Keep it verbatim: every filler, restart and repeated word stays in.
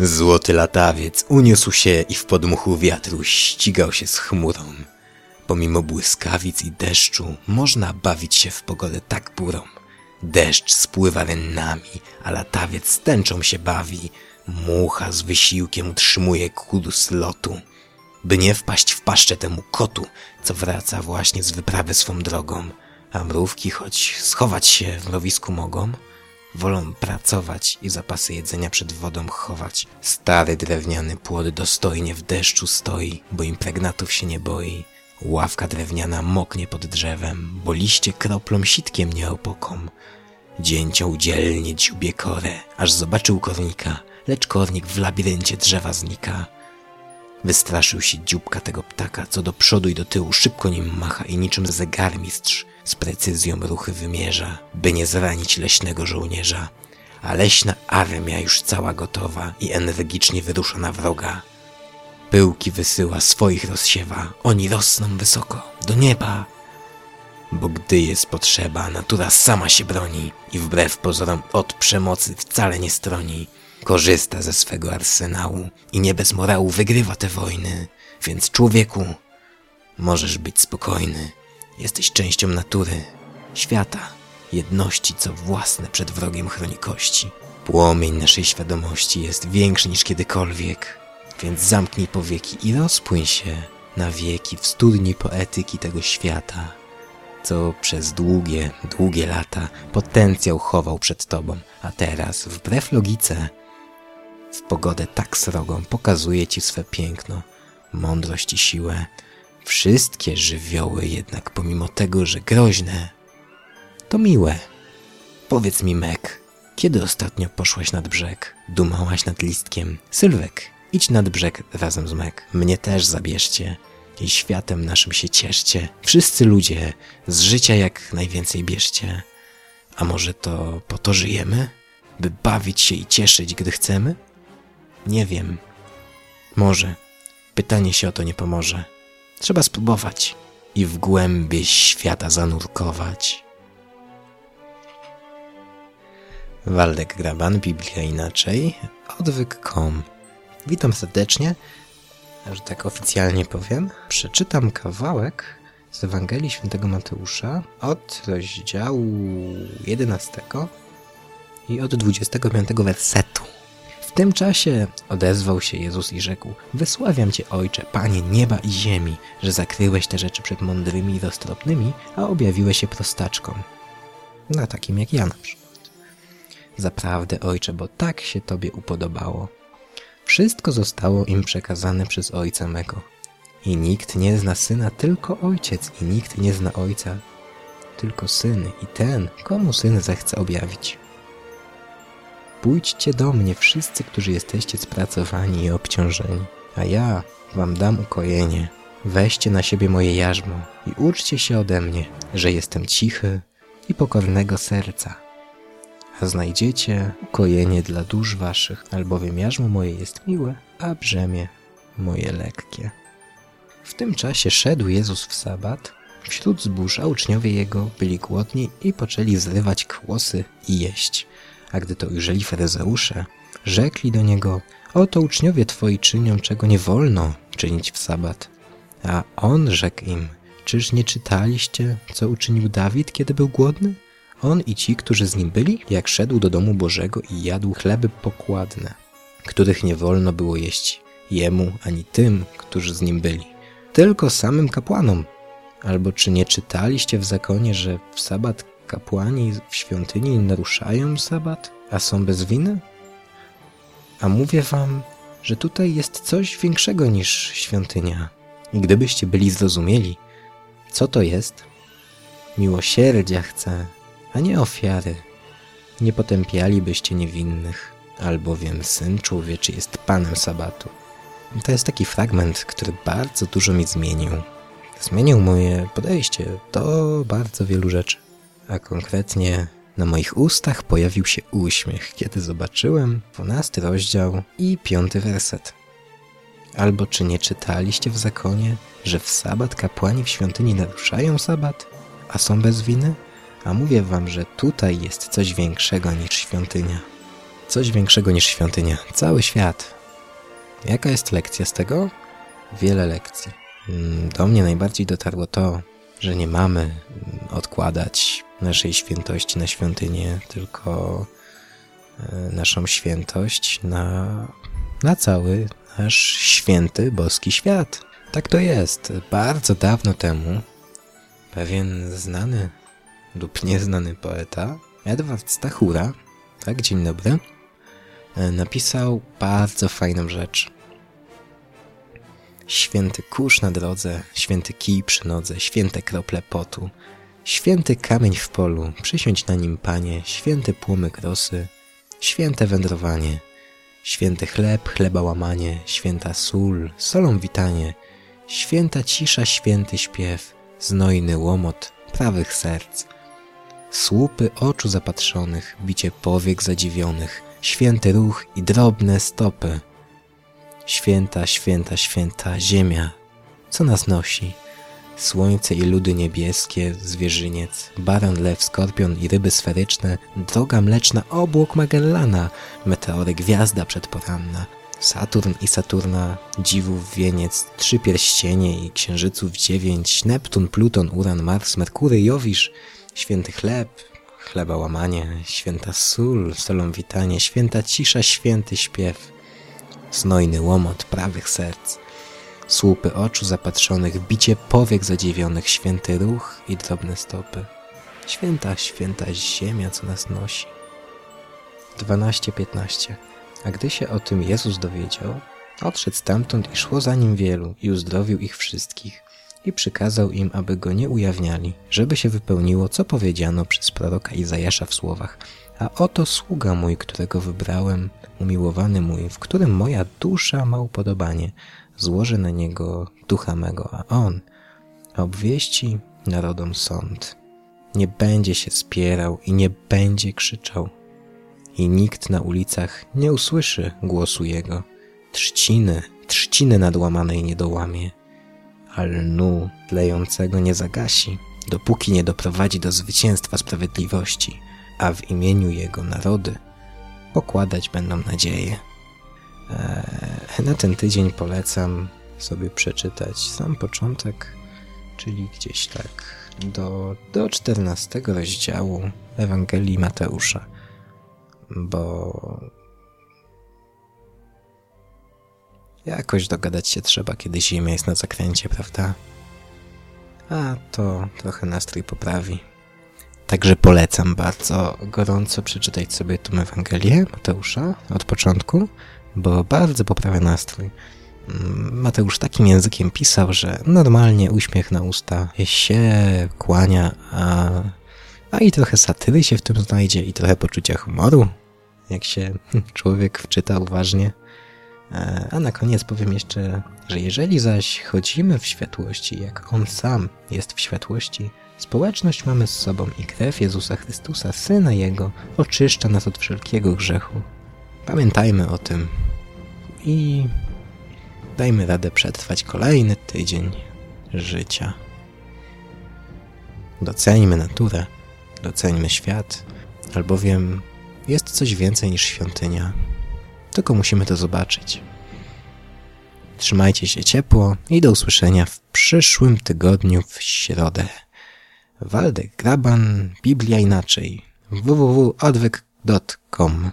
Złoty latawiec uniósł się i w podmuchu wiatru ścigał się z chmurą. Pomimo błyskawic i deszczu można bawić się w pogodę tak burą. Deszcz spływa rennami, a latawiec z tęczą się bawi. Mucha z wysiłkiem utrzymuje kurs lotu, by nie wpaść w paszczę temu kotu, co wraca właśnie z wyprawy swą drogą. A mrówki, choć schować się w mrowisku mogą, wolą pracować i zapasy jedzenia przed wodą chować. Stary drewniany płot dostojnie w deszczu stoi, bo impregnatów się nie boi. Ławka drewniana moknie pod drzewem, bo liście kroplą sitkiem nie opoką. Dzięcia udzielnie dziubie korę, aż zobaczył kornika, lecz kornik w labiryncie drzewa znika. Wystraszył się dzióbka tego ptaka, co do przodu i do tyłu szybko nim macha i niczym zegarmistrz z precyzją ruchy wymierza, by nie zranić leśnego żołnierza. A leśna armia już cała gotowa i energicznie wyrusza na wroga. Pyłki wysyła, swoich rozsiewa, oni rosną wysoko, do nieba. Bo gdy jest potrzeba, natura sama się broni i wbrew pozorom od przemocy wcale nie stroni. Korzysta ze swego arsenału i nie bez morału wygrywa te wojny. Więc człowieku, możesz być spokojny. Jesteś częścią natury, świata, jedności, co własne przed wrogiem chroni kości. Płomień naszej świadomości jest większy niż kiedykolwiek, więc zamknij powieki i rozpłyń się na wieki w studni poetyki tego świata, co przez długie, długie lata potencjał chował przed tobą, a teraz, wbrew logice, w pogodę tak srogą pokazuje ci swe piękno, mądrość i siłę. Wszystkie żywioły jednak, pomimo tego, że groźne, to miłe. Powiedz mi, Mek, kiedy ostatnio poszłaś nad brzeg? Dumałaś nad listkiem. Sylwek, idź nad brzeg razem z Mek. Mnie też zabierzcie i światem naszym się cieszcie. Wszyscy ludzie, z życia jak najwięcej bierzcie. A może to po to żyjemy? By bawić się i cieszyć, gdy chcemy? Nie wiem. Może. Pytanie się o to nie pomoże. Trzeba spróbować i w głębi świata zanurkować. Waldek Graban, Biblia inaczej, adwek kropka com. Witam serdecznie, że tak oficjalnie powiem. Przeczytam kawałek z Ewangelii Świętego Mateusza od rozdziału jedenastego i od dwudziestego piątego wersetu. W tym czasie odezwał się Jezus i rzekł: wysławiam Cię, Ojcze, Panie nieba i ziemi, że zakryłeś te rzeczy przed mądrymi i roztropnymi, a objawiłeś je prostaczkom. No, takim jak ja na przykład. Zaprawdę, Ojcze, bo tak się Tobie upodobało. Wszystko zostało im przekazane przez Ojca mego. I nikt nie zna Syna, tylko Ojciec, i nikt nie zna Ojca, tylko Syn i ten, komu Syn zechce objawić. Pójdźcie do mnie wszyscy, którzy jesteście spracowani i obciążeni, a ja wam dam ukojenie. Weźcie na siebie moje jarzmo i uczcie się ode mnie, że jestem cichy i pokornego serca. A znajdziecie ukojenie dla dusz waszych, albowiem jarzmo moje jest miłe, a brzemię moje lekkie. W tym czasie szedł Jezus w sabat wśród zbóż, a uczniowie Jego byli głodni i poczęli zrywać kłosy i jeść. A gdy to ujrzeli faryzeusze, rzekli do Niego: oto uczniowie Twoi czynią, czego nie wolno czynić w sabat. A On rzekł im: czyż nie czytaliście, co uczynił Dawid, kiedy był głodny? On i ci, którzy z nim byli, jak szedł do domu Bożego i jadł chleby pokładne, których nie wolno było jeść jemu ani tym, którzy z nim byli, tylko samym kapłanom. Albo czy nie czytaliście w zakonie, że w sabat kapłani w świątyni naruszają sabat, a są bez winy? A mówię wam, że tutaj jest coś większego niż świątynia. I gdybyście byli zrozumieli, co to jest? Miłosierdzia chcę, a nie ofiary. Nie potępialibyście niewinnych, albowiem Syn Człowieczy jest Panem sabatu. I to jest taki fragment, który bardzo dużo mi zmienił. Zmienił moje podejście do bardzo wielu rzeczy. A konkretnie na moich ustach pojawił się uśmiech, kiedy zobaczyłem dwunasty rozdział i piąty werset. Albo czy nie czytaliście w zakonie, że w sabat kapłani w świątyni naruszają sabat, a są bez winy? A mówię wam, że tutaj jest coś większego niż świątynia. Coś większego niż świątynia. Cały świat. Jaka jest lekcja z tego? Wiele lekcji. Do mnie najbardziej dotarło to, że nie mamy odkładać naszej świętości na świątynię, tylko naszą świętość na, na cały nasz święty, boski świat. Tak to jest. Bardzo dawno temu pewien znany lub nieznany poeta, Edward Stachura, tak, dzień dobry, napisał bardzo fajną rzecz. Święty kurz na drodze, święty kij przy nodze, święte krople potu, święty kamień w polu, przysiądź na nim, Panie, święty płomyk rosy, święte wędrowanie, święty chleb, chleba łamanie, święta sól, solą witanie, święta cisza, święty śpiew, znojny łomot prawych serc, słupy oczu zapatrzonych, bicie powiek zadziwionych, święty ruch i drobne stopy. Święta, święta, święta ziemia, co nas nosi? Słońce i ludy niebieskie, zwierzyniec, baran, lew, skorpion i ryby sferyczne, droga mleczna, obłok Magellana, meteory, gwiazda przedporanna, Saturn i Saturna, dziwów wieniec, trzy pierścienie i księżyców dziewięć, Neptun, Pluton, Uran, Mars, Merkury, Jowisz, święty chleb, chleba łamanie, święta sól, solą witanie, święta cisza, święty śpiew, znojny łomot prawych serc, słupy oczu zapatrzonych, bicie powiek zadziwionych, święty ruch i drobne stopy. Święta, święta ziemia, co nas nosi. dwanaście piętnaście. A gdy się o tym Jezus dowiedział, odszedł stamtąd i szło za nim wielu i uzdrowił ich wszystkich i przykazał im, aby go nie ujawniali, żeby się wypełniło, co powiedziano przez proroka Izajasza w słowach: a oto sługa mój, którego wybrałem, umiłowany mój, w którym moja dusza ma upodobanie. Złożę na niego ducha mego, a on obwieści narodom sąd. Nie będzie się spierał i nie będzie krzyczał. I nikt na ulicach nie usłyszy głosu jego. Trzciny, trzciny nadłamanej nie dołamie, a lnu tlejącego nie zagasi, dopóki nie doprowadzi do zwycięstwa sprawiedliwości, a w imieniu jego narody pokładać będą nadzieję. Eee, na ten tydzień polecam sobie przeczytać sam początek, czyli gdzieś tak do, do czternastego rozdziału Ewangelii Mateusza, bo jakoś dogadać się trzeba, kiedy ziemia jest na zakręcie, prawda? A to trochę nastrój poprawi. Także polecam bardzo gorąco przeczytać sobie tą Ewangelię Mateusza od początku, bo bardzo poprawia nastrój. Mateusz takim językiem pisał, że normalnie uśmiech na usta się kłania, a, a i trochę satyry się w tym znajdzie i trochę poczucia humoru, jak się człowiek wczyta uważnie. A na koniec powiem jeszcze, że jeżeli zaś chodzimy w światłości, jak On sam jest w światłości, społeczność mamy z sobą i krew Jezusa Chrystusa, Syna Jego, oczyszcza nas od wszelkiego grzechu. Pamiętajmy o tym i dajmy radę przetrwać kolejny tydzień życia. Doceńmy naturę, doceńmy świat, albowiem jest coś więcej niż świątynia. Tylko musimy to zobaczyć. Trzymajcie się ciepło i do usłyszenia w przyszłym tygodniu w środę. Waldek Graban, Biblia inaczej, w w w kropka adwek kropka com.